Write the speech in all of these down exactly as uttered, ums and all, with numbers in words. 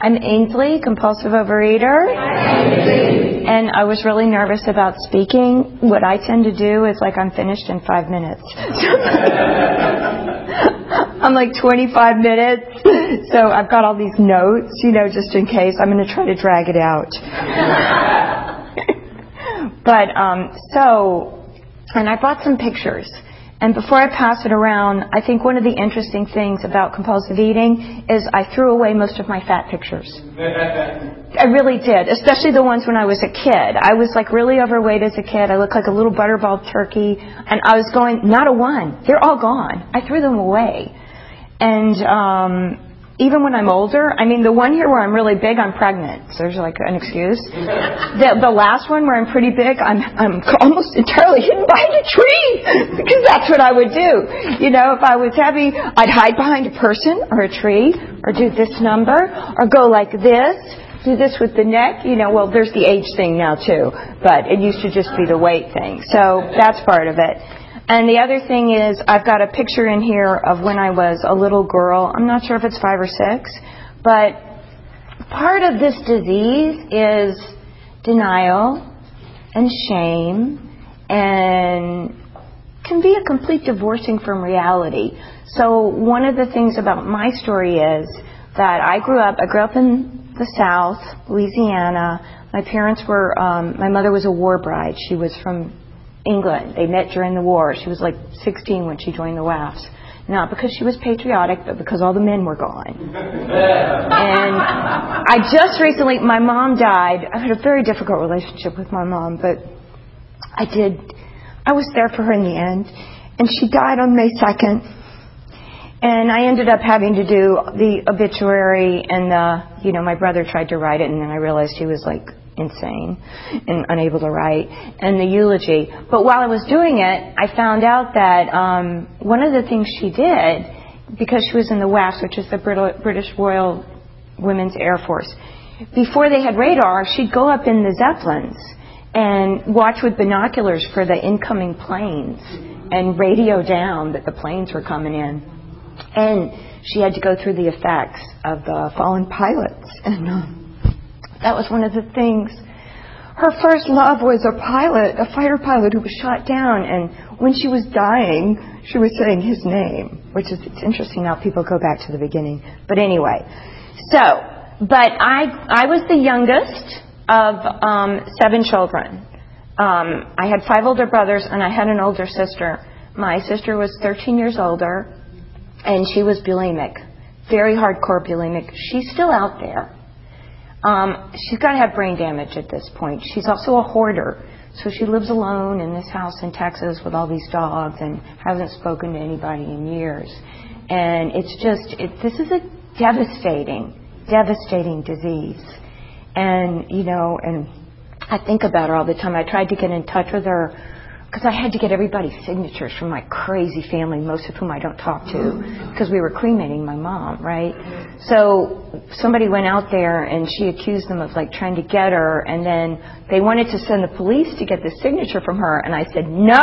I'm Ainsley, compulsive overeater, Ainsley. And I was really nervous about speaking. What I tend to do is like I'm finished in five minutes. I'm like twenty-five minutes, so I've got all these notes, you know, just in case. I'm going to try to drag it out. But um, so, and I bought some pictures. And before I pass it around, I think one of the interesting things about compulsive eating is I threw away most of my fat pictures. I really did, especially the ones when I was a kid. I was like really overweight as a kid. I looked like a little butterball turkey. And I was going, not a one. They're all gone. I threw them away. And um, even when I'm older, I mean, the one here where I'm really big, I'm pregnant. So there's like an excuse. The, the last one where I'm pretty big, I'm, I'm almost entirely hidden behind a tree. Because that's what I would do. You know, if I was heavy, I'd hide behind a person or a tree or do this number or go like this, do this with the neck. You know, well, there's the age thing now, too. But it used to just be the weight thing. So that's part of it. And the other thing is I've got a picture in here of when I was a little girl. I'm not sure if it's five or six. But part of this disease is denial and shame and can be a complete divorcing from reality. So one of the things about my story is that I grew up, I grew up in the South, Louisiana. My parents were, um, my mother was a war bride. She was from England. They met during the war. She was like sixteen when she joined the W A Fs. Not because she was patriotic, but because all the men were gone. And I just recently, my mom died. I had a very difficult relationship with my mom, but I did. I was there for her in the end. And she died on May second. And I ended up having to do the obituary and the, you know, my brother tried to write it, and then I realized he was like insane and unable to write, and the eulogy. But while I was doing it, I found out that um, one of the things she did, because she was in the W A Fs, which is the British Royal Women's Air Force, before they had radar, she'd go up in the Zeppelins and watch with binoculars for the incoming planes and radio down that the planes were coming in. And she had to go through the effects of the fallen pilots. And um, that was one of the things. Her first love was a pilot, a fighter pilot who was shot down. And when she was dying, she was saying his name, which is, it's interesting how people go back to the beginning. But anyway, so, but I I was the youngest of um, seven children. Um, I had five older brothers and I had an older sister. My sister was thirteen years older and she was bulimic, very hardcore bulimic. She's still out there. Um, she's got to have brain damage at this point. She's also a hoarder. So she lives alone in this house in Texas with all these dogs and hasn't spoken to anybody in years. And it's just, it, this is a devastating, devastating disease. And, you know, and I think about her all the time. I tried to get in touch with her because I had to get everybody's signatures from my crazy family, most of whom I don't talk to, because we were cremating my mom, right? So somebody went out there and she accused them of like trying to get her, and then they wanted to send the police to get the signature from her, and I said no.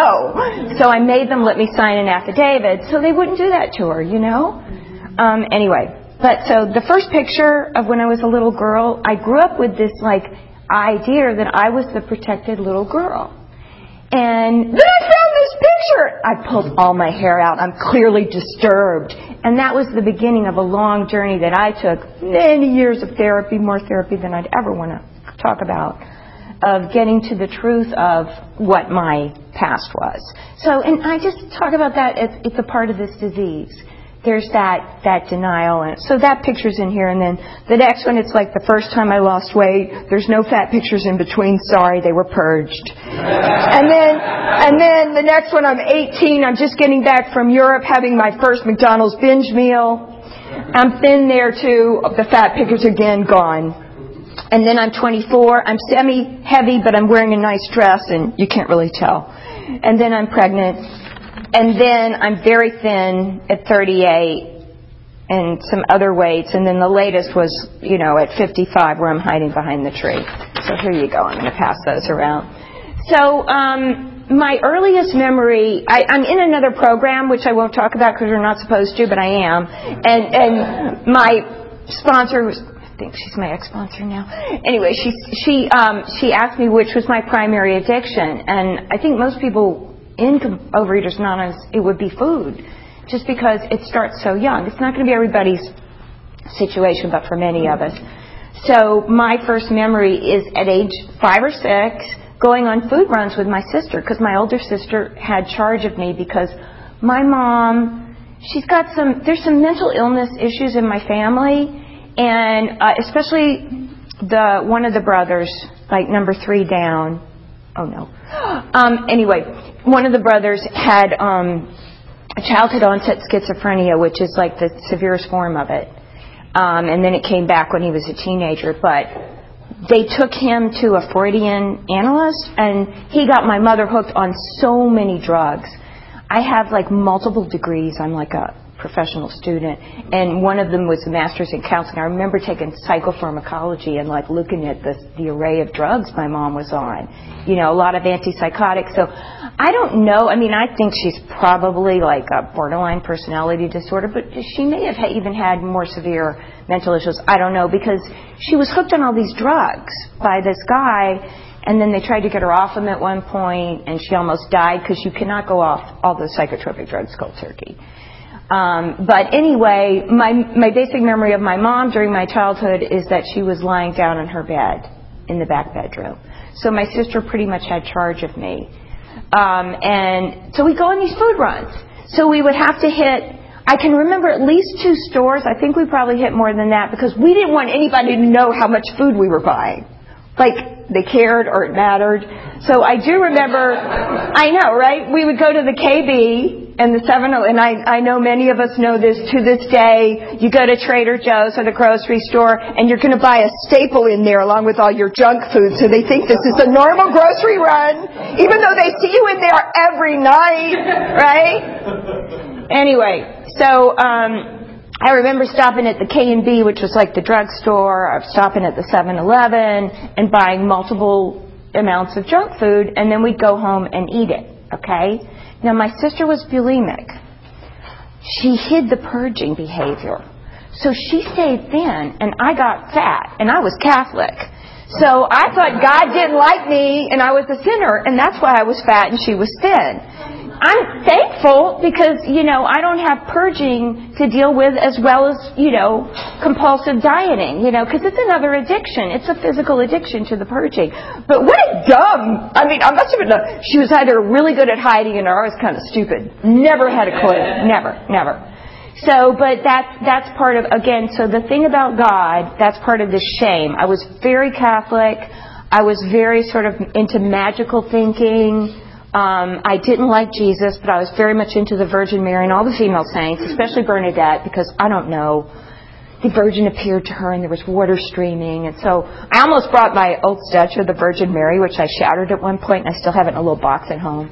So I made them let me sign an affidavit so they wouldn't do that to her, you know? Um, anyway, but so the first picture of when I was a little girl, I grew up with this like idea that I was the protected little girl. And then I found this picture. I pulled all my hair out. I'm clearly disturbed. And that was the beginning of a long journey that I took, many years of therapy, more therapy than I'd ever want to talk about, of getting to the truth of what my past was. So, and I just talk about that. It's, it's a part of this disease. There's that, that denial. And so that picture's in here. And then the next one, it's like the first time I lost weight. There's no fat pictures in between. Sorry, they were purged. And then, and then the next one, I'm eighteen. I'm just getting back from Europe, having my first McDonald's binge meal. I'm thin there, too. The fat pictures, again, gone. And then I'm twenty-four. I'm semi-heavy, but I'm wearing a nice dress, and you can't really tell. And then I'm pregnant. And then I'm very thin at thirty-eight and some other weights. And then the latest was, you know, at fifty-five where I'm hiding behind the tree. So here you go. I'm going to pass those around. So um, my earliest memory, I, I'm in another program, which I won't talk about because we're not supposed to, but I am. And, and my sponsor I think she's my ex-sponsor now. Anyway, she she um, she asked me which was my primary addiction, and I think most people in Overeaters Anonymous, it would be food, just because it starts so young. It's not going to be everybody's situation, but for many of us. So my first memory is at age five or six, going on food runs with my sister, because my older sister had charge of me, because my mom, she's got some, there's some mental illness issues in my family, and uh, especially the one of the brothers, like number three down, oh no, um, anyway, one of the brothers had um, childhood onset schizophrenia, which is like the severest form of it. Um, and then it came back when he was a teenager. But they took him to a Freudian analyst, and he got my mother hooked on so many drugs. I have, like, multiple degrees. I'm like a professional student. And one of them was a master's in counseling. I remember taking psychopharmacology and, like, looking at the, the array of drugs my mom was on. You know, a lot of antipsychotics. So I don't know. I mean, I think she's probably like a borderline personality disorder, but she may have even had more severe mental issues. I don't know, because she was hooked on all these drugs by this guy, and then they tried to get her off him at one point, and she almost died, because you cannot go off all those psychotropic drugs cold turkey. Um, but anyway, my my basic memory of my mom during my childhood is that she was lying down in her bed in the back bedroom. So my sister pretty much had charge of me. Um, and so we go on these food runs. So we would have to hit, I can remember at least two stores. I think we probably hit more than that, because we didn't want anybody to know how much food we were buying. Like, they cared or it mattered. So I do remember, I know, right? We would go to the K B and the seven, and I, I know many of us know this to this day. You go to Trader Joe's or the grocery store, and you're going to buy a staple in there along with all your junk food, so they think this is a normal grocery run, even though they see you in there every night, right? Anyway, so um I remember stopping at the K and B, which was like the drugstore, or stopping at the seven eleven and buying multiple amounts of junk food, and then we'd go home and eat it, okay? Now, my sister was bulimic. She hid the purging behavior. So she stayed thin, and I got fat, and I was Catholic. So I thought God didn't like me, and I was a sinner, and that's why I was fat and she was thin. I'm thankful, because, you know, I don't have purging to deal with, as well as, you know, compulsive dieting, you know, because it's another addiction. It's a physical addiction to the purging. But what a dumb, I mean, I must have been dumb. She was either really good at hiding, and I was kind of stupid. Never had a clue. Never, never. So, but that, that's part of, again, so the thing about God, that's part of the shame. I was very Catholic. I was very sort of into magical thinking. Um, I didn't like Jesus, but I was very much into the Virgin Mary and all the female saints, especially Bernadette, because, I don't know, the Virgin appeared to her and there was water streaming. And so I almost brought my old statue of the Virgin Mary, which I shattered at one point, and I still have it in a little box at home.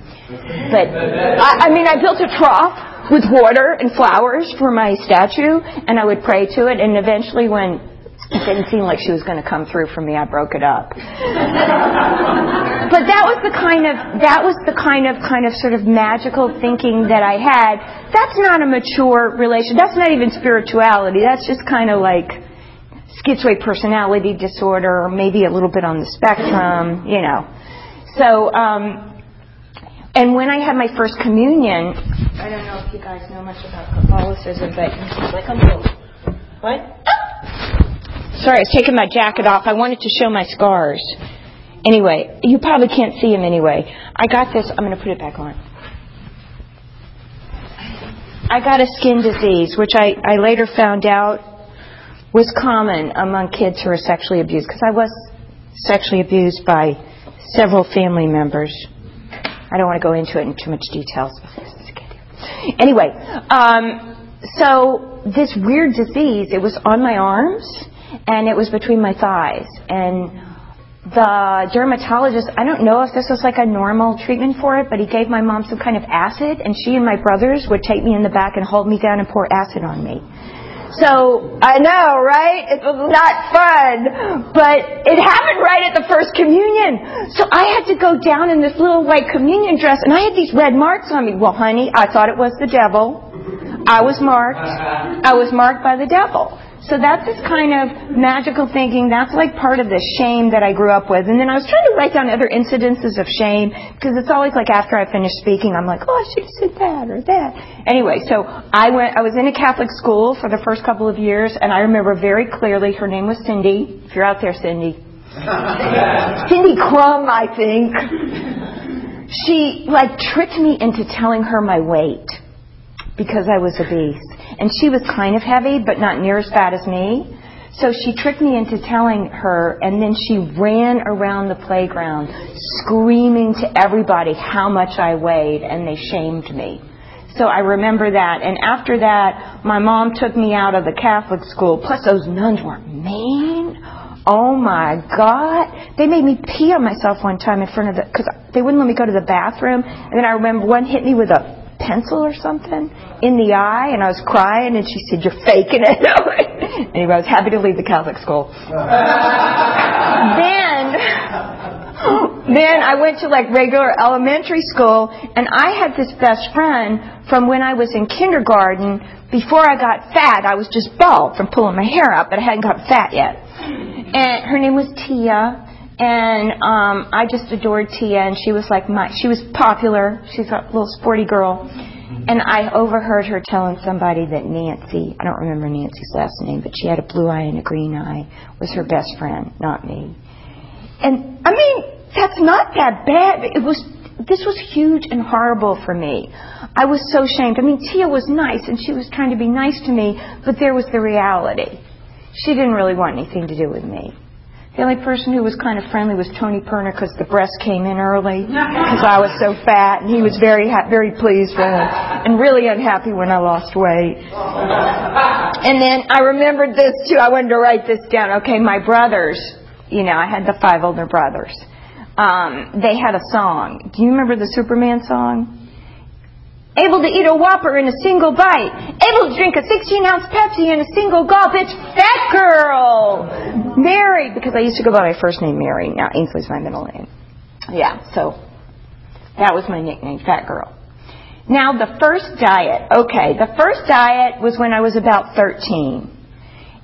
But, I, I mean, I built a trough with water and flowers for my statue, and I would pray to it, and eventually when it didn't seem like she was going to come through for me, I broke it up. But that was the kind of, that was the kind of, kind of sort of magical thinking that I had. That's not a mature relation. That's not even spirituality. That's just kind of like schizoid personality disorder, or maybe a little bit on the spectrum, you know. So, um, and when I had my first communion, I don't know if you guys know much about Catholicism, but it's like a little, what? Sorry, I was taking my jacket off. I wanted to show my scars. Anyway, you probably can't see him anyway. I got this. I'm going to put it back on. I got a skin disease, which I, I later found out was common among kids who were sexually abused, because I was sexually abused by several family members. I don't want to go into it in too much detail. Anyway, um, so this weird disease, it was on my arms, and it was between my thighs. And the dermatologist, I don't know if this was like a normal treatment for it, but he gave my mom some kind of acid, and she and my brothers would take me in the back and hold me down and pour acid on me. So, I know, right? It was not fun, but it happened right at the first communion. So I had to go down in this little white communion dress, and I had these red marks on me. Well, honey, I thought it was the devil. I was marked. I was marked by the devil. So that's this kind of magical thinking. That's like part of the shame that I grew up with. And then I was trying to write down other incidences of shame, because it's always like after I finish speaking, I'm like, oh, I should have said that or that. Anyway, so I went. I was in a Catholic school for the first couple of years, and I remember very clearly her name was Cindy. If you're out there, Cindy. Cindy Crumb, I think. She, like, tricked me into telling her my weight, because I was obese. And she was kind of heavy, but not near as fat as me. So she tricked me into telling her, and then she ran around the playground screaming to everybody how much I weighed, and they shamed me. So I remember that. And after that, my mom took me out of the Catholic school. Plus, those nuns were mean. Oh, my God. They made me pee on myself one time in front of the... because they wouldn't let me go to the bathroom. And then I remember one hit me with a pencil or something in the eye, and I was crying, and she said, "You're faking it." Anyway, I was happy to leave the Catholic school. then then I went to like regular elementary school, and I had this best friend from when I was in kindergarten. Before I got fat, I was just bald from pulling my hair up, but I hadn't gotten fat yet. And her name was Tia. And um, I just adored Tia, and she was like my, she was popular. She's a little sporty girl. And I overheard her telling somebody that Nancy, I don't remember Nancy's last name, but she had a blue eye and a green eye, was her best friend, not me. And, I mean, that's not that bad. It was, this was huge and horrible for me. I was so ashamed. I mean, Tia was nice, and she was trying to be nice to me, but there was the reality. She didn't really want anything to do with me. The only person who was kind of friendly was Tony Perner, because the breast came in early because I was so fat, and he was very ha- very pleased with me, and really unhappy when I lost weight. And then I remembered this too. I wanted to write this down. Okay, my brothers, you know, I had the five older brothers. Um, they had a song. Do you remember the Superman song? Able to eat a Whopper in a single bite. Able to drink a sixteen-ounce Pepsi in a single gulp. It's Fat Girl. Mary, because I used to go by my first name, Mary. Now, Ainsley's my middle name. Yeah, so that was my nickname, Fat Girl. Now, the first diet. Okay, the first diet was when I was about thirteen.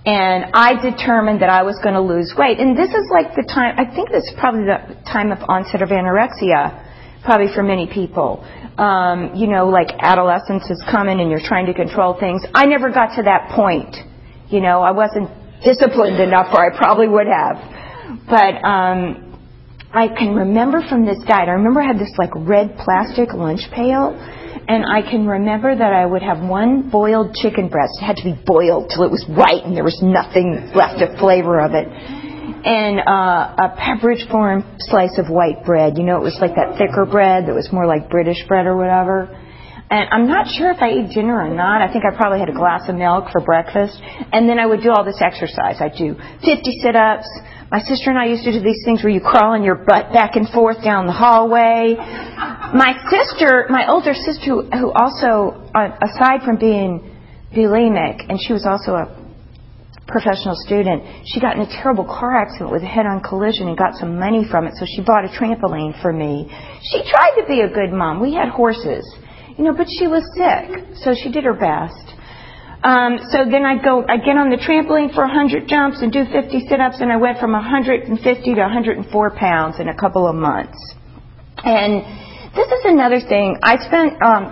And I determined that I was going to lose weight. And this is like the time, I think this is probably the time of onset of anorexia. Probably for many people. Um, you know, like adolescence is coming and you're trying to control things. I never got to that point. You know, I wasn't disciplined enough, or I probably would have. But um, I can remember from this diet, I remember I had this like red plastic lunch pail, and I can remember that I would have one boiled chicken breast. It had to be boiled till it was white and there was nothing left of flavor of it. And uh, a Pepperidge Farm slice of white bread. You know, it was like that thicker bread that was more like British bread or whatever. And I'm not sure if I ate dinner or not. I think I probably had a glass of milk for breakfast. And then I would do all this exercise. I'd do fifty sit-ups. My sister and I used to do these things where you crawl on your butt back and forth down the hallway. My sister, my older sister, who also, aside from being bulimic, and she was also a professional student, she got in a terrible car accident with a head-on collision and got some money from it, so she bought a trampoline for me. She tried to be a good mom. We had horses, you know, but she was sick, so she did her best. Um, so then I'd go, I'd get on the trampoline for one hundred jumps and do fifty sit-ups, and I went from one hundred fifty to one hundred four pounds in a couple of months. And this is another thing. I spent, um,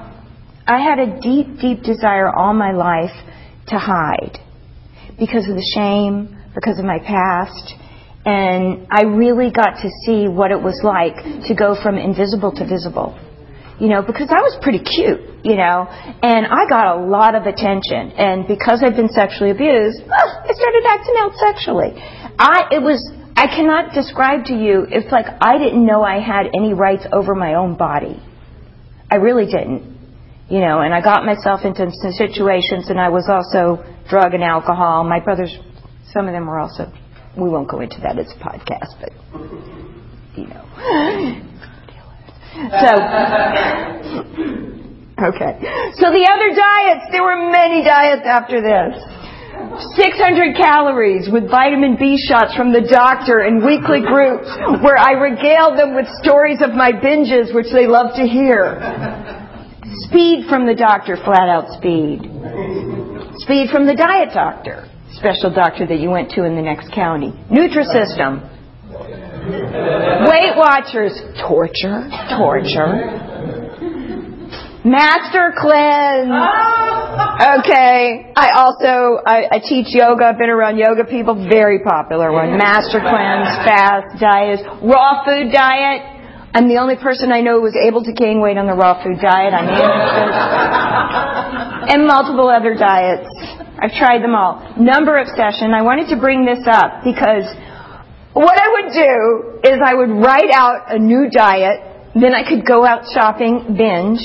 I had a deep, deep desire all my life to hide, because of the shame, because of my past. And I really got to see what it was like to go from invisible to visible. You know, because I was pretty cute, you know, and I got a lot of attention. And because I'd been sexually abused, oh, I started acting out sexually. I, it was, I cannot describe to you, it's like I didn't know I had any rights over my own body. I really didn't. You know, and I got myself into some situations, and I was also drug and alcohol. My brothers, some of them were also, we won't go into that, it's a podcast, but, you know. So, okay. So the other diets, there were many diets after this. six hundred calories with vitamin B shots from the doctor and weekly groups where I regaled them with stories of my binges, which they love to hear. Speed from the doctor, flat out speed. Speed from the diet doctor. special doctor that you went to in the next county. Nutrisystem. Weight Watchers. Torture. Torture. Master Cleanse. Okay. I also, I, I teach yoga. I've been around yoga people. Very popular one. Master Cleanse. Fast diets. Raw food diet. I'm the only person I know who was able to gain weight on the raw food diet. I managed it. And multiple other diets. I've tried them all. Number obsession. I wanted to bring this up because what I would do is I would write out a new diet. Then I could go out shopping, binge,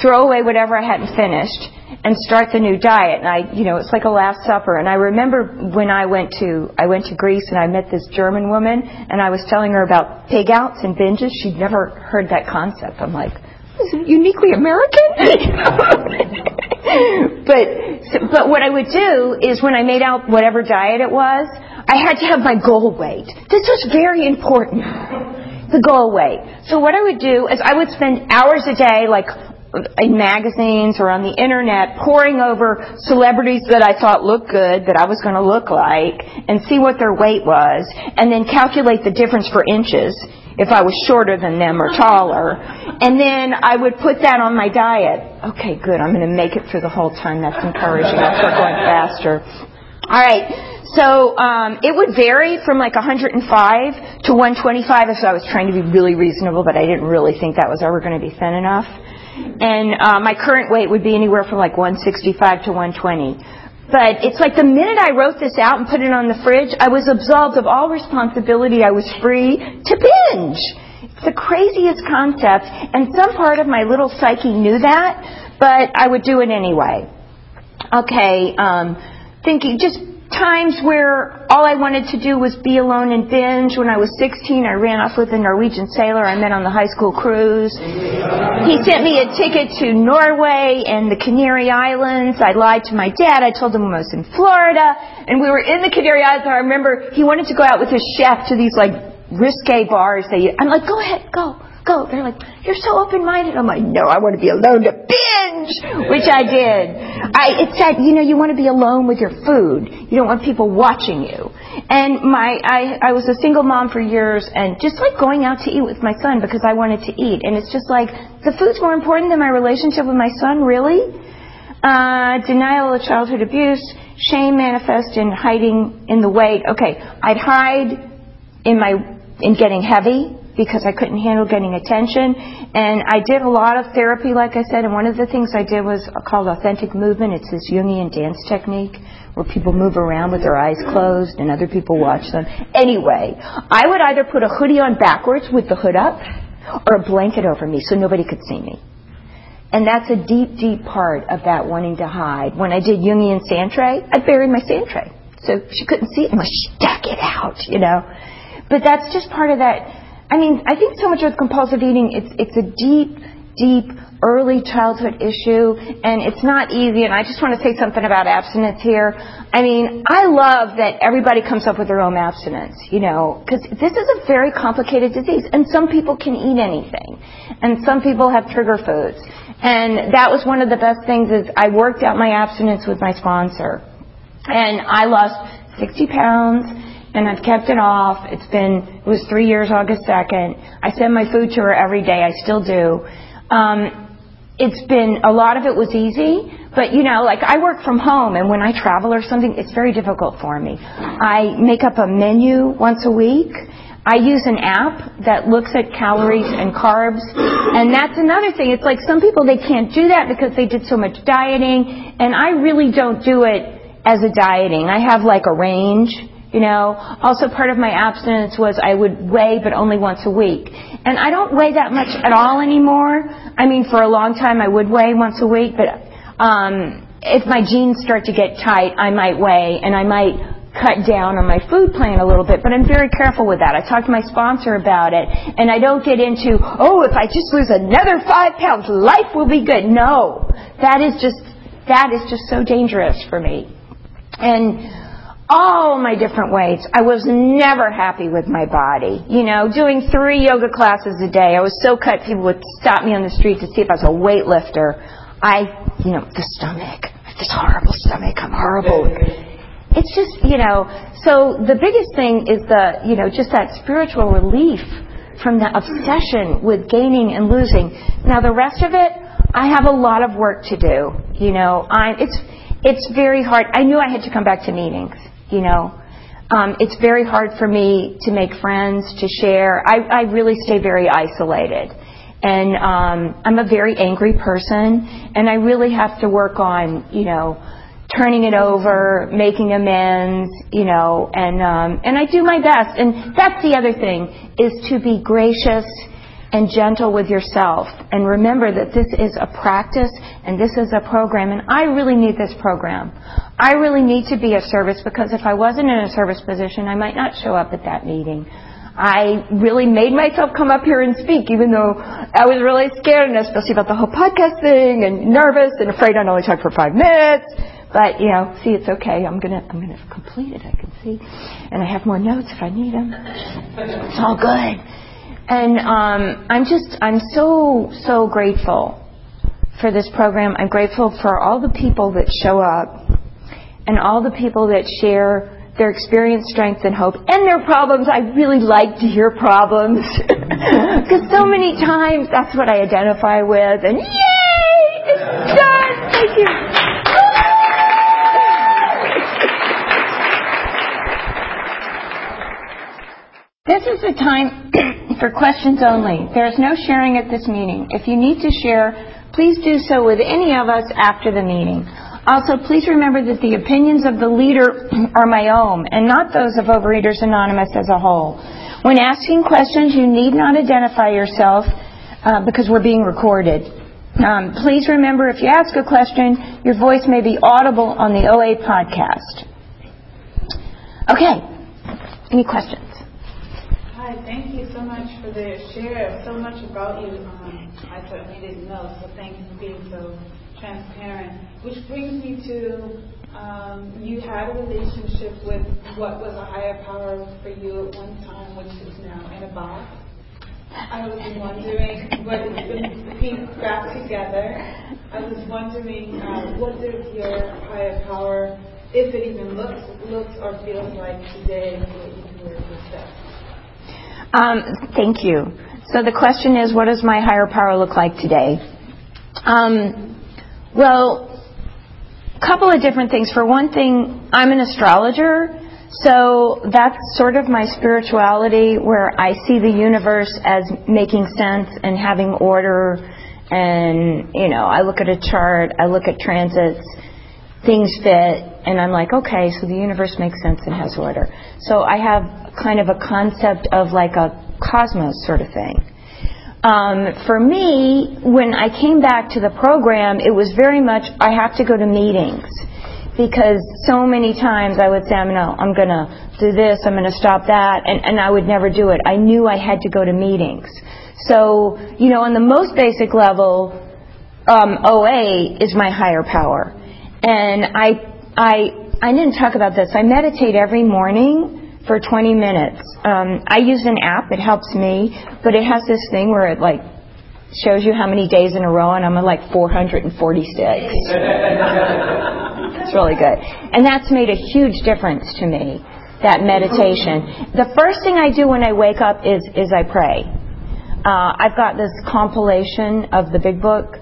throw away whatever I hadn't finished, and start the new diet. And I, you know, it's like a Last Supper. And I remember when I went to I went to Greece and I met this German woman, and I was telling her about pig outs and binges. She'd never heard that concept. I'm like, this is uniquely American. but but what I would do is when I made out whatever diet it was, I had to have my goal weight. This was very important. The goal weight. So what I would do is I would spend hours a day, like, in magazines or on the internet, poring over celebrities that I thought looked good, that I was going to look like, and see what their weight was, and then calculate the difference for inches if I was shorter than them or taller. And then I would put that on my diet. Okay, good. I'm going to make it through the whole time. That's encouraging. I'll start going faster. All right. So um, it would vary from like one hundred five to one twenty-five if I was trying to be really reasonable, but I didn't really think that was ever going to be thin enough. And uh, my current weight would be anywhere from like one sixty-five to one twenty. But it's like the minute I wrote this out and put it on the fridge, I was absolved of all responsibility. I was free to binge. It's the craziest concept. And some part of my little psyche knew that, but I would do it anyway. Okay, um, thinking just times where all I wanted to do was be alone and binge. When I was sixteen, I ran off with a Norwegian sailor I met on the high school cruise. He sent me a ticket to Norway and the Canary Islands. I lied to my dad. I told him I was in Florida. And we were in the Canary Islands. I remember he wanted to go out with his chef to these, like, risque bars. They, I'm like, go ahead, go, go. They're like, you're so open-minded. I'm like, no, I want to be alone to binge, which I did. I, it said, you know, you want to be alone with your food. You don't want people watching you. And my, I, I was a single mom for years, and just like going out to eat with my son because I wanted to eat. And it's just like, the food's more important than my relationship with my son, really? Uh, denial of childhood abuse, shame manifest in hiding in the weight. Okay, I'd hide in my in getting heavy, because I couldn't handle getting attention. And I did a lot of therapy, like I said, and one of the things I did was called authentic movement. It's this Jungian dance technique where people move around with their eyes closed and other people watch them. Anyway, I would either put a hoodie on backwards with the hood up or a blanket over me so nobody could see me. And that's a deep, deep part of that wanting to hide. When I did Jungian sand tray, I buried my sand tray so she couldn't see it unless she stuck it out, you know. But that's just part of that. I mean, I think so much with compulsive eating, it's it's a deep, deep, early childhood issue, and it's not easy. And I just want to say something about abstinence here. I mean, I love that everybody comes up with their own abstinence, you know, because this is a very complicated disease, and some people can eat anything, and some people have trigger foods. And that was one of the best things is I worked out my abstinence with my sponsor, and I lost sixty pounds. And I've kept it off. It's been, it was three years, August second. I send my food to her every day. I still do. Um, it's been, a lot of it was easy. But, you know, like I work from home. And when I travel or something, it's very difficult for me. I make up a menu once a week. I use an app that looks at calories and carbs. And that's another thing. It's like some people, they can't do that because they did so much dieting. And I really don't do it as a dieting. I have like a range. You know, also part of my abstinence was I would weigh, but only once a week. And I don't weigh that much at all anymore. I mean, for a long time I would weigh once a week, but um, if my jeans start to get tight, I might weigh, and I might cut down on my food plan a little bit. But I'm very careful with that. I talked to my sponsor about it, and I don't get into, oh, if I just lose another five pounds, life will be good. No, that is just that is just so dangerous for me. And all my different weights. I was never happy with my body. You know, doing three yoga classes a day. I was so cut, people would stop me on the street to see if I was a weightlifter. I, you know, the stomach. I have this horrible stomach. I'm horrible. It's just, you know, so the biggest thing is the, you know, just that spiritual relief from the obsession with gaining and losing. Now, the rest of it, I have a lot of work to do. You know, I, it's it's very hard. I knew I had to come back to meetings, you know. Um, it's very hard for me to make friends, to share. I, I really stay very isolated. And um, I'm a very angry person, and I really have to work on, you know, turning it over, making amends, you know, and um, and I do my best. And that's the other thing, is to be gracious and gentle with yourself. And remember that this is a practice and this is a program. And I really need this program. I really need to be of service, because if I wasn't in a service position, I might not show up at that meeting. I really made myself come up here and speak, even though I was really scared, and especially about the whole podcast thing, and nervous and afraid I'd only talk for five minutes. But, you know, see, it's okay. I'm gonna, I'm gonna complete it. I can see, and I have more notes if I need them. It's all good. And um, I'm just, I'm so, so grateful for this program. I'm grateful for all the people that show up, and all the people that share their experience, strength, and hope, and their problems. I really like to hear problems, because so many times that's what I identify with. And yay! It's done! Thank you. This is the time for questions only. There is no sharing at this meeting. If you need to share, please do so with any of us after the meeting. Also, please remember that the opinions of the leader are my own and not those of Overeaters Anonymous as a whole. When asking questions, you need not identify yourself uh, because we're being recorded. Um, please remember, if you ask a question, your voice may be audible on the O A podcast. Okay. Any questions? Hi. Thank you so much for the share. So much about you um, I certainly didn't know, so thank you for being so transparent, which brings me to um, you had a relationship with what was a higher power for you at one time, which is now in a box. I was wondering what is the piece back together. I was wondering uh, what does your higher power, if it even looks looks or feels like today, what you can work with that? Um, thank you. So the question is, what does my higher power look like today? Um, Well, a couple of different things. For one thing, I'm an astrologer, so that's sort of my spirituality, where I see the universe as making sense and having order. And, you know, I look at a chart, I look at transits, things fit, and I'm like, okay, so the universe makes sense and has order. So I have kind of a concept of like a cosmos sort of thing. Um, for me, when I came back to the program, it was very much, I have to go to meetings, because so many times I would say, no, I'm going to do this, I'm going to stop that, and, and I would never do it. I knew I had to go to meetings. So, you know, on the most basic level, um, O A is my higher power. And I, I, I didn't talk about this. I meditate every morning for twenty minutes. Um, I use an app. It helps me. But it has this thing where it, like, shows you how many days in a row, and I'm at, like, four hundred forty-six. It's really good. And that's made a huge difference to me, that meditation. The first thing I do when I wake up is, is I pray. Uh, I've got this compilation of the Big Book,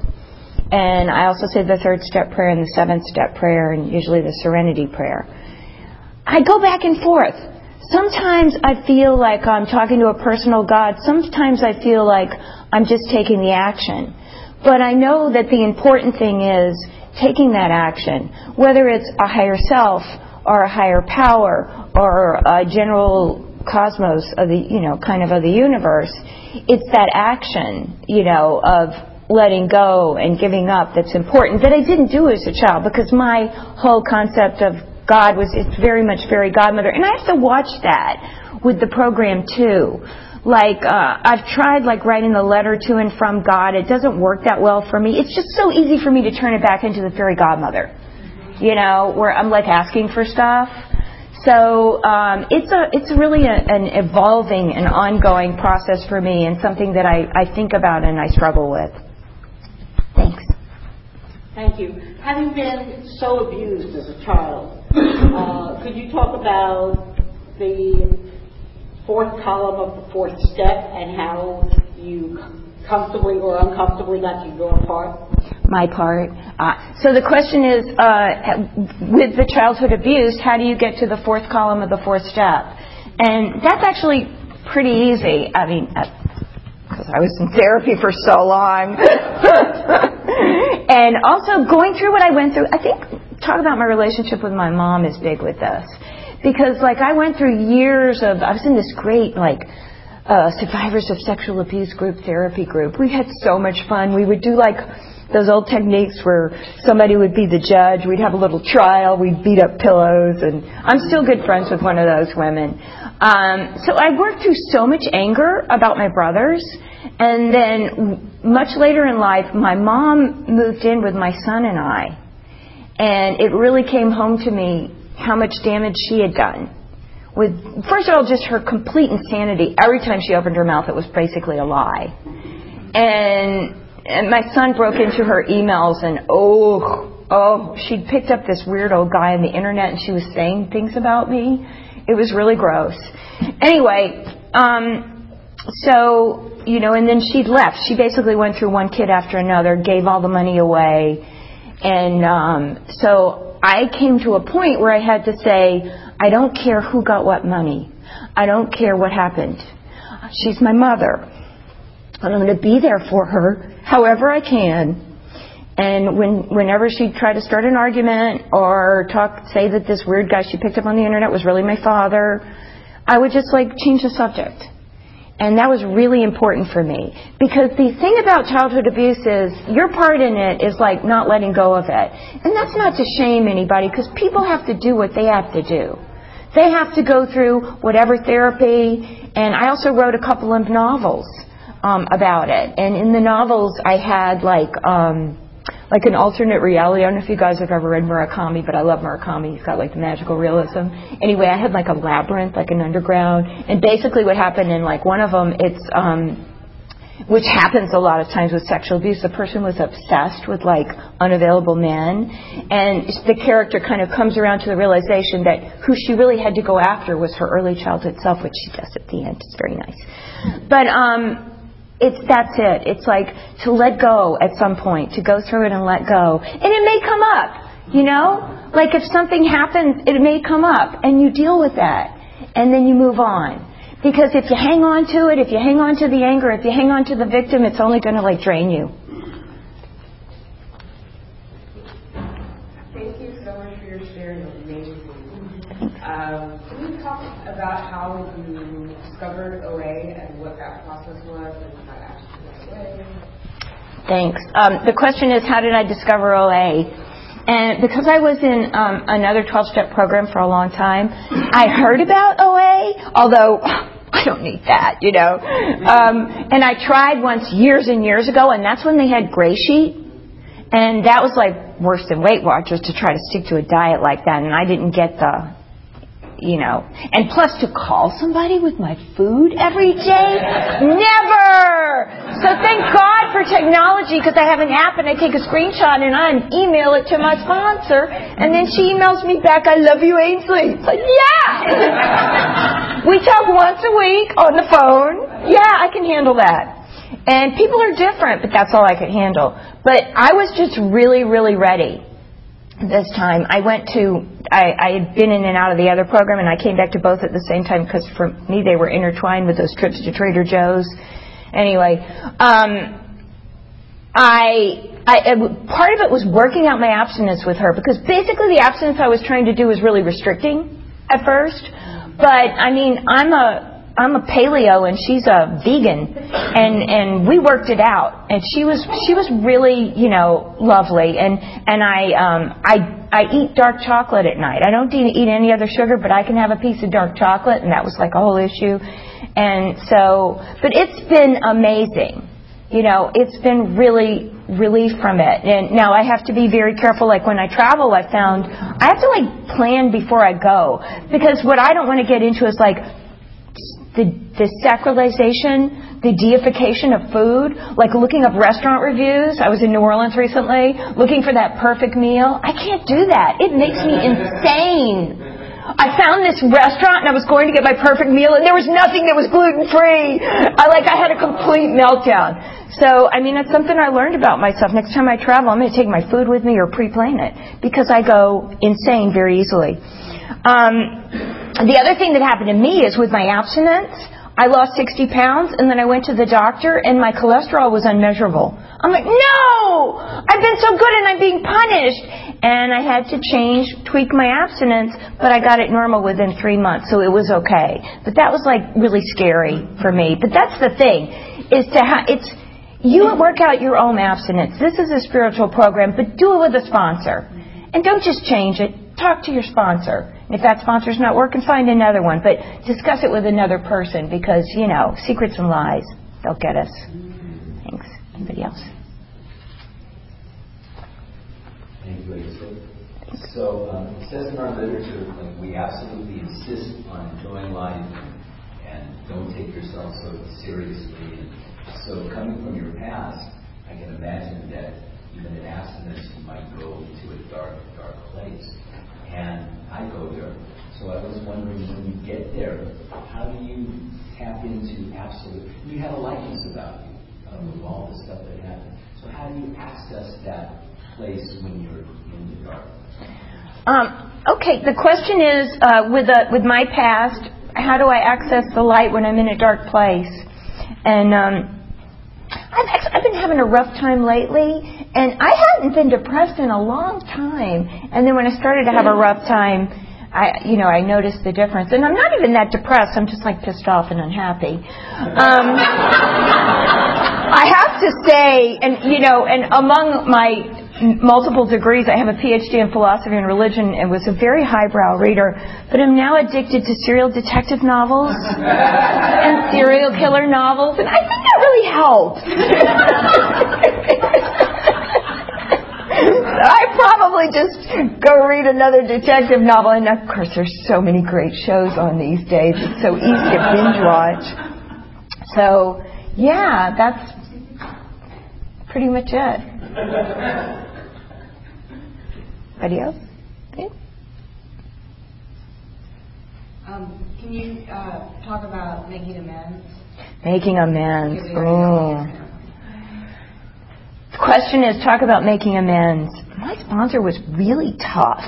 and I also say the third step prayer and the seventh step prayer, and usually the serenity prayer. I go back and forth. Sometimes I feel like I'm talking to a personal God. Sometimes I feel like I'm just taking the action. But I know that the important thing is taking that action, whether it's a higher self or a higher power or a general cosmos of the, you know, kind of of the universe. It's that action, you know, of letting go and giving up that's important, that I didn't do as a child, because my whole concept of God was, it's very much fairy godmother. And I have to watch that with the program, too. Like, uh, I've tried, like, writing the letter to and from God. It doesn't work that well for me. It's just so easy for me to turn it back into the fairy godmother, you know, where I'm, like, asking for stuff. So um, it's a it's really a, an evolving and ongoing process for me, and something that I, I think about and I struggle with. Thanks. Thank you. Having been so abused as a child, Uh, could you talk about the fourth column of the fourth step and how you comfortably or uncomfortably got to your part? My part. Uh, so the question is, uh, with the childhood abuse, how do you get to the fourth column of the fourth step? And that's actually pretty easy. I mean, because I was in therapy for so long. And also going through what I went through, I think, talk about my relationship with my mom is big with this. Because, like, I went through years of, I was in this great, like, uh, survivors of sexual abuse group, therapy group. We had so much fun. We would do, like, those old techniques where somebody would be the judge. We'd have a little trial. We'd beat up pillows. And I'm still good friends with one of those women. Um, so I worked through so much anger about my brothers. And then much later in life, my mom moved in with my son and I. And it really came home to me how much damage she had done. With, first of all, just her complete insanity. Every time she opened her mouth, it was basically a lie. And, and my son broke into her emails, and oh, oh, she'd picked up this weird old guy on the internet, and she was saying things about me. It was really gross. Anyway, um, so, you know, and then she'd left. She basically went through one kid after another, gave all the money away. And um, so I came to a point where I had to say, I don't care who got what money. I don't care what happened. She's my mother. And I'm going to be there for her however I can. And when, whenever she'd try to start an argument or talk, say that this weird guy she picked up on the internet was really my father, I would just, like, change the subject. And that was really important for me. Because the thing about childhood abuse is your part in it is, like, not letting go of it. And that's not to shame anybody, because people have to do what they have to do. They have to go through whatever therapy. And I also wrote a couple of novels um, about it. And in the novels I had, like... Um, like an alternate reality. I don't know if you guys have ever read Murakami, but I love Murakami. He's got, like, the magical realism. Anyway, I had, like, a labyrinth, like an underground. And basically what happened in, like, one of them, it's, um, which happens a lot of times with sexual abuse, the person was obsessed with, like, unavailable men. And the character kind of comes around to the realization that who she really had to go after was her early childhood self, which she does at the end. It's very nice. But, um... It's that's it. It's like to let go at some point, to go through it and let go. And it may come up, you know? Like if something happens, it may come up, and you deal with that, and then you move on. Because if you hang on to it, if you hang on to the anger, if you hang on to the victim, it's only going to, like, drain you. Thank you so much for your sharing. Amazing. Um, can you talk about how you discovered O A and what that process was? Thanks. Um, the question is, how did I discover O A? And because I was in um, another twelve-step program for a long time, I heard about O A, although I don't need that, you know. Um, and I tried once years and years ago, and that's when they had Gray Sheet. And that was, like, worse than Weight Watchers to try to stick to a diet like that, and I didn't get the... You know, and plus to call somebody with my food every day? Never! So thank God for technology, because I have an app and I take a screenshot and I email it to my sponsor, and then she emails me back, I love you, Ainsley. It's like, yeah! We talk once a week on the phone. Yeah, I can handle that. And people are different, but that's all I could handle. But I was just really, really ready. This time I went to I, I had been in and out of the other program, and I came back to both at the same time, because for me they were intertwined with those trips to Trader Joe's. Anyway, um, I, I part of it was working out my abstinence with her, because basically the abstinence I was trying to do was really restricting at first. But I mean, I'm a I'm a paleo and she's a vegan, and, and we worked it out, and she was she was really, you know, lovely. And and I um I I eat dark chocolate at night. I don't eat any other sugar, but I can have a piece of dark chocolate, and that was like a whole issue. And so, but it's been amazing. You know, it's been really relief from it. And now I have to be very careful. Like when I travel, I found I have to like plan before I go, because what I don't want to get into is like the, the sacralization, the deification of food, like looking up restaurant reviews. I was in New Orleans recently, looking for that perfect meal. I can't do that. It makes me insane. I found this restaurant and I was going to get my perfect meal and there was nothing that was gluten-free. I like, I had a complete meltdown. So, I mean, that's something I learned about myself. Next time I travel, I'm going to take my food with me or pre-plan it because I go insane very easily. Um... The other thing that happened to me is with my abstinence, I lost sixty pounds, and then I went to the doctor, and my cholesterol was unmeasurable. I'm like, no! I've been so good, and I'm being punished! And I had to change, tweak my abstinence, but I got it normal within three months, so it was okay. But that was, like, really scary for me. But that's the thing, is to ha- it's you work out your own abstinence. This is a spiritual program, but do it with a sponsor. And don't just change it. Talk to your sponsor. If that sponsor's not working, find another one. But discuss it with another person because, you know, secrets and lies, they'll get us. Thanks. Anybody else? Thank you, Ainsley. So um, it says in our literature, like, we absolutely insist on enjoying life and don't take yourself so seriously. And so coming from your past, I can imagine that even in abstinence, you might go into a dark, dark place. And I go there. So I was wondering, when you get there, how do you tap into absolute... You had a likeness about you, um, with all the stuff that happened. So how do you access that place when you're in the dark? Um, okay, the question is, uh, with, a, with my past, how do I access the light when I'm in a dark place? And um, I've, actually, I've been having a rough time lately. And I hadn't been depressed in a long time. And then when I started to have a rough time, I, you know, I noticed the difference. And I'm not even that depressed. I'm just, like, pissed off and unhappy. Um, I have to say, and, you know, and among my multiple degrees, I have a P H D in philosophy and religion and was a very highbrow reader. But I'm now addicted to serial detective novels and serial killer novels. And I think that really helps. I probably just go read another detective novel. And, of course, there's so many great shows on these days. It's so easy to binge watch. So, yeah, that's pretty much it. Anybody else? Yeah. Um, can you uh, talk about making amends? Making amends. Oh. The question is, talk about making amends. My sponsor was really tough.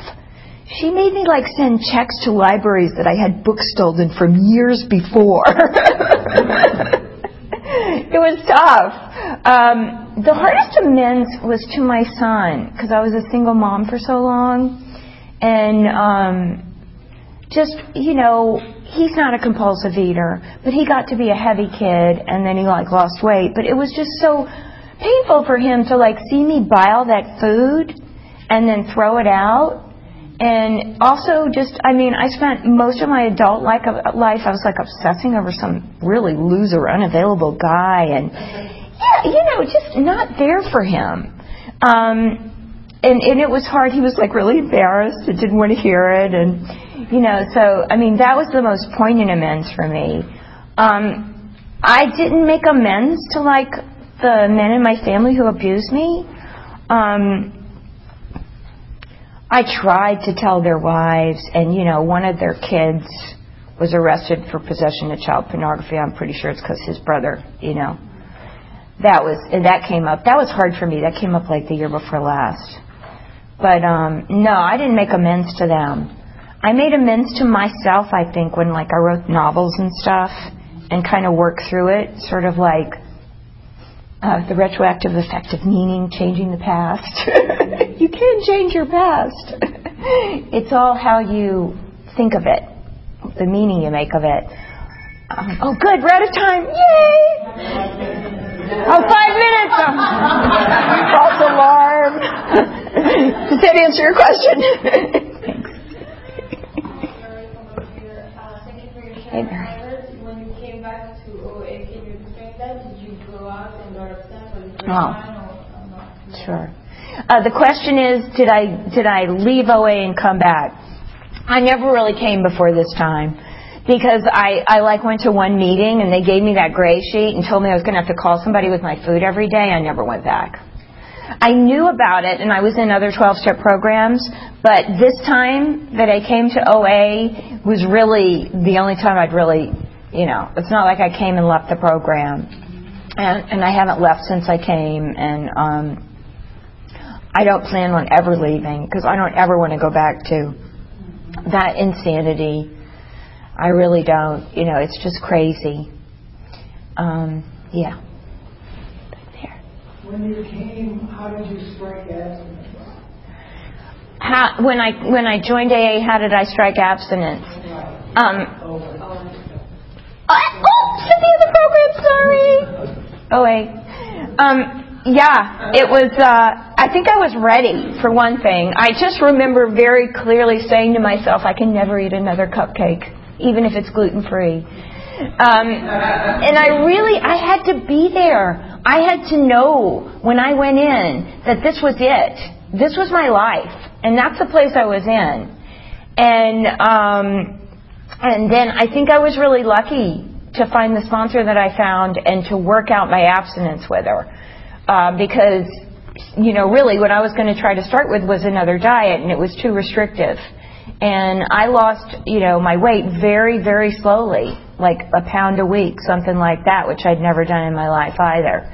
She made me, like, send checks to libraries that I had books stolen from years before. It was tough. Um, the hardest amends was to my son, because I was a single mom for so long. And um, just, you know, he's not a compulsive eater, but he got to be a heavy kid, and then he, like, lost weight. But it was just so... painful for him to, like, see me buy all that food and then throw it out. And also just, I mean, I spent most of my adult life, I was, like, obsessing over some really loser, unavailable guy. And, yeah, you know, just not there for him. Um, and, and it was hard. He was, like, really embarrassed and didn't want to hear it. And, you know, so, I mean, that was the most poignant amends for me. Um, I didn't make amends to, like, the men in my family who abused me. um, I tried to tell their wives, and, you know, one of their kids was arrested for possession of child pornography. I'm pretty sure it's because his brother, you know. That was, and that came up. That was hard for me. That came up, like, the year before last. But, um, no, I didn't make amends to them. I made amends to myself, I think, when, like, I wrote novels and stuff and kind of worked through it, sort of like, Uh, the retroactive effect of meaning, changing the past. You can't change your past. It's all how you think of it, the meaning you make of it. Um, oh, good, we're out of time. Yay! Oh, five minutes. Oh. False alarm. Does that answer your question? Thanks. Thank you for your time. Oh, sure. Uh, the question is, did I did I leave O A and come back? I never really came before this time. Because I, I, like, went to one meeting, and they gave me that gray sheet and told me I was going to have to call somebody with my food every day. I never went back. I knew about it, and I was in other twelve-step programs, but this time that I came to O A was really the only time I'd really, you know, it's not like I came and left the program. And, and I haven't left since I came, and um, I don't plan on ever leaving, because I don't ever want to go back to that insanity. I really don't. You know, it's just crazy. Um, yeah. Back there. When you came, how did you strike abstinence? How, when I when I joined A A, how did I strike abstinence? Um, I, oh, should be in the program. Sorry. Oh wait. Um, yeah, it was. Uh, I think I was ready for one thing. I just remember very clearly saying to myself, "I can never eat another cupcake." Even if it's gluten-free. Um, and I really, I had to be there. I had to know when I went in that this was it. This was my life. And that's the place I was in. And um, and then I think I was really lucky to find the sponsor that I found and to work out my abstinence with her. Uh, because, you know, really what I was going to try to start with was another diet, and it was too restrictive. And I lost, you know, my weight very, very slowly, like a pound a week, something like that, which I'd never done in my life either.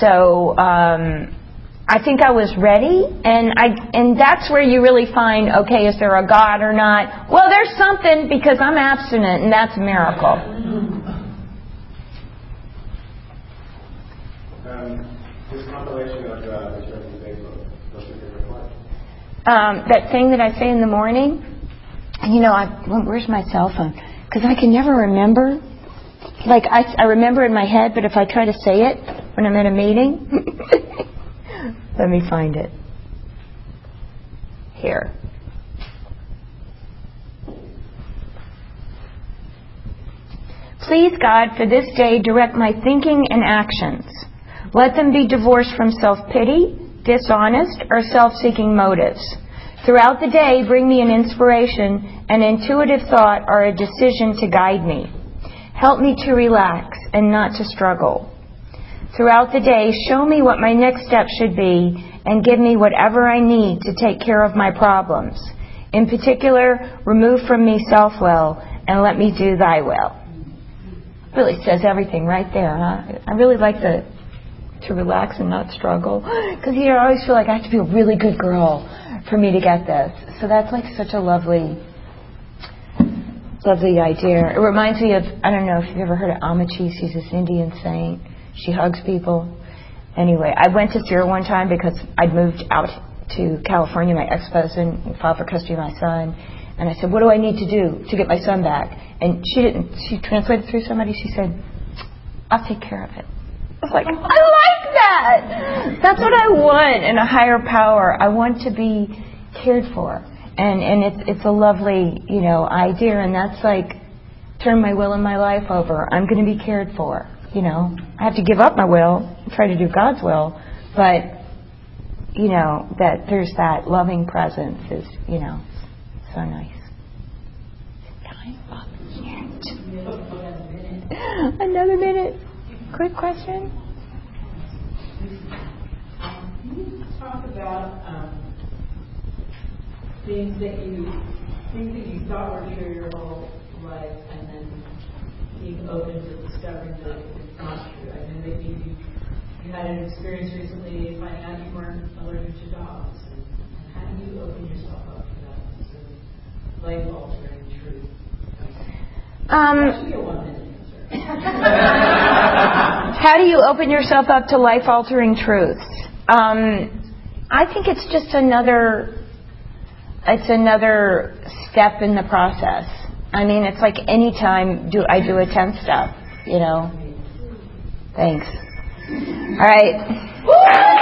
So um, I think I was ready, and I and that's where you really find, okay, is there a God or not? Well, there's something, because I'm abstinent, and that's a miracle. Um, this compilation of uh, the Church of Facebook, what's your favorite part? Um, that thing that I say in the morning, you know, I, well, where's my cell phone? Because I can never remember. Like, I, I remember in my head, but if I try to say it when I'm at a meeting, let me find it. Here. Please, God, for this day, direct my thinking and actions. Let them be divorced from self-pity, dishonest, or self-seeking motives. Throughout the day, bring me an inspiration, an intuitive thought, or a decision to guide me. Help me to relax and not to struggle. Throughout the day, show me what my next step should be and give me whatever I need to take care of my problems. In particular, remove from me self-will and let me do thy will. Really says everything right there, huh? I really like the to relax and not struggle, because you know, I always feel like I have to be a really good girl for me to get this. So that's like such a lovely, lovely idea. It reminds me of, I don't know if you've ever heard of Amma Chis. She's this Indian saint. She hugs people. Anyway, I went to see her one time because I'd moved out to California. My ex-husband filed for custody of my son, and I said, "What do I need to do to get my son back?" And she didn't. She translated through somebody. She said, "I'll take care of it." I was like, I like that. That's what I want in a higher power. I want to be cared for. And and it's it's a lovely, you know, idea. And that's like, turn my will and my life over. I'm going to be cared for, you know. I have to give up my will and try to do God's will. But, you know, that there's that loving presence is, you know, so nice. Time up yet. Another minute. Quick question. Can you talk about um, things that you things that you thought were true your whole life, and then being open to discovering that it's not true? I know that you you had an experience recently finding out you weren't allergic to dogs. And how do you open yourself up to that sort of life altering truth? That should be a one minute. How do you open yourself up to life-altering truths? Um, I think it's just another, it's another step in the process. I mean, it's like any time do I do a tenth step, you know. Thanks. All right.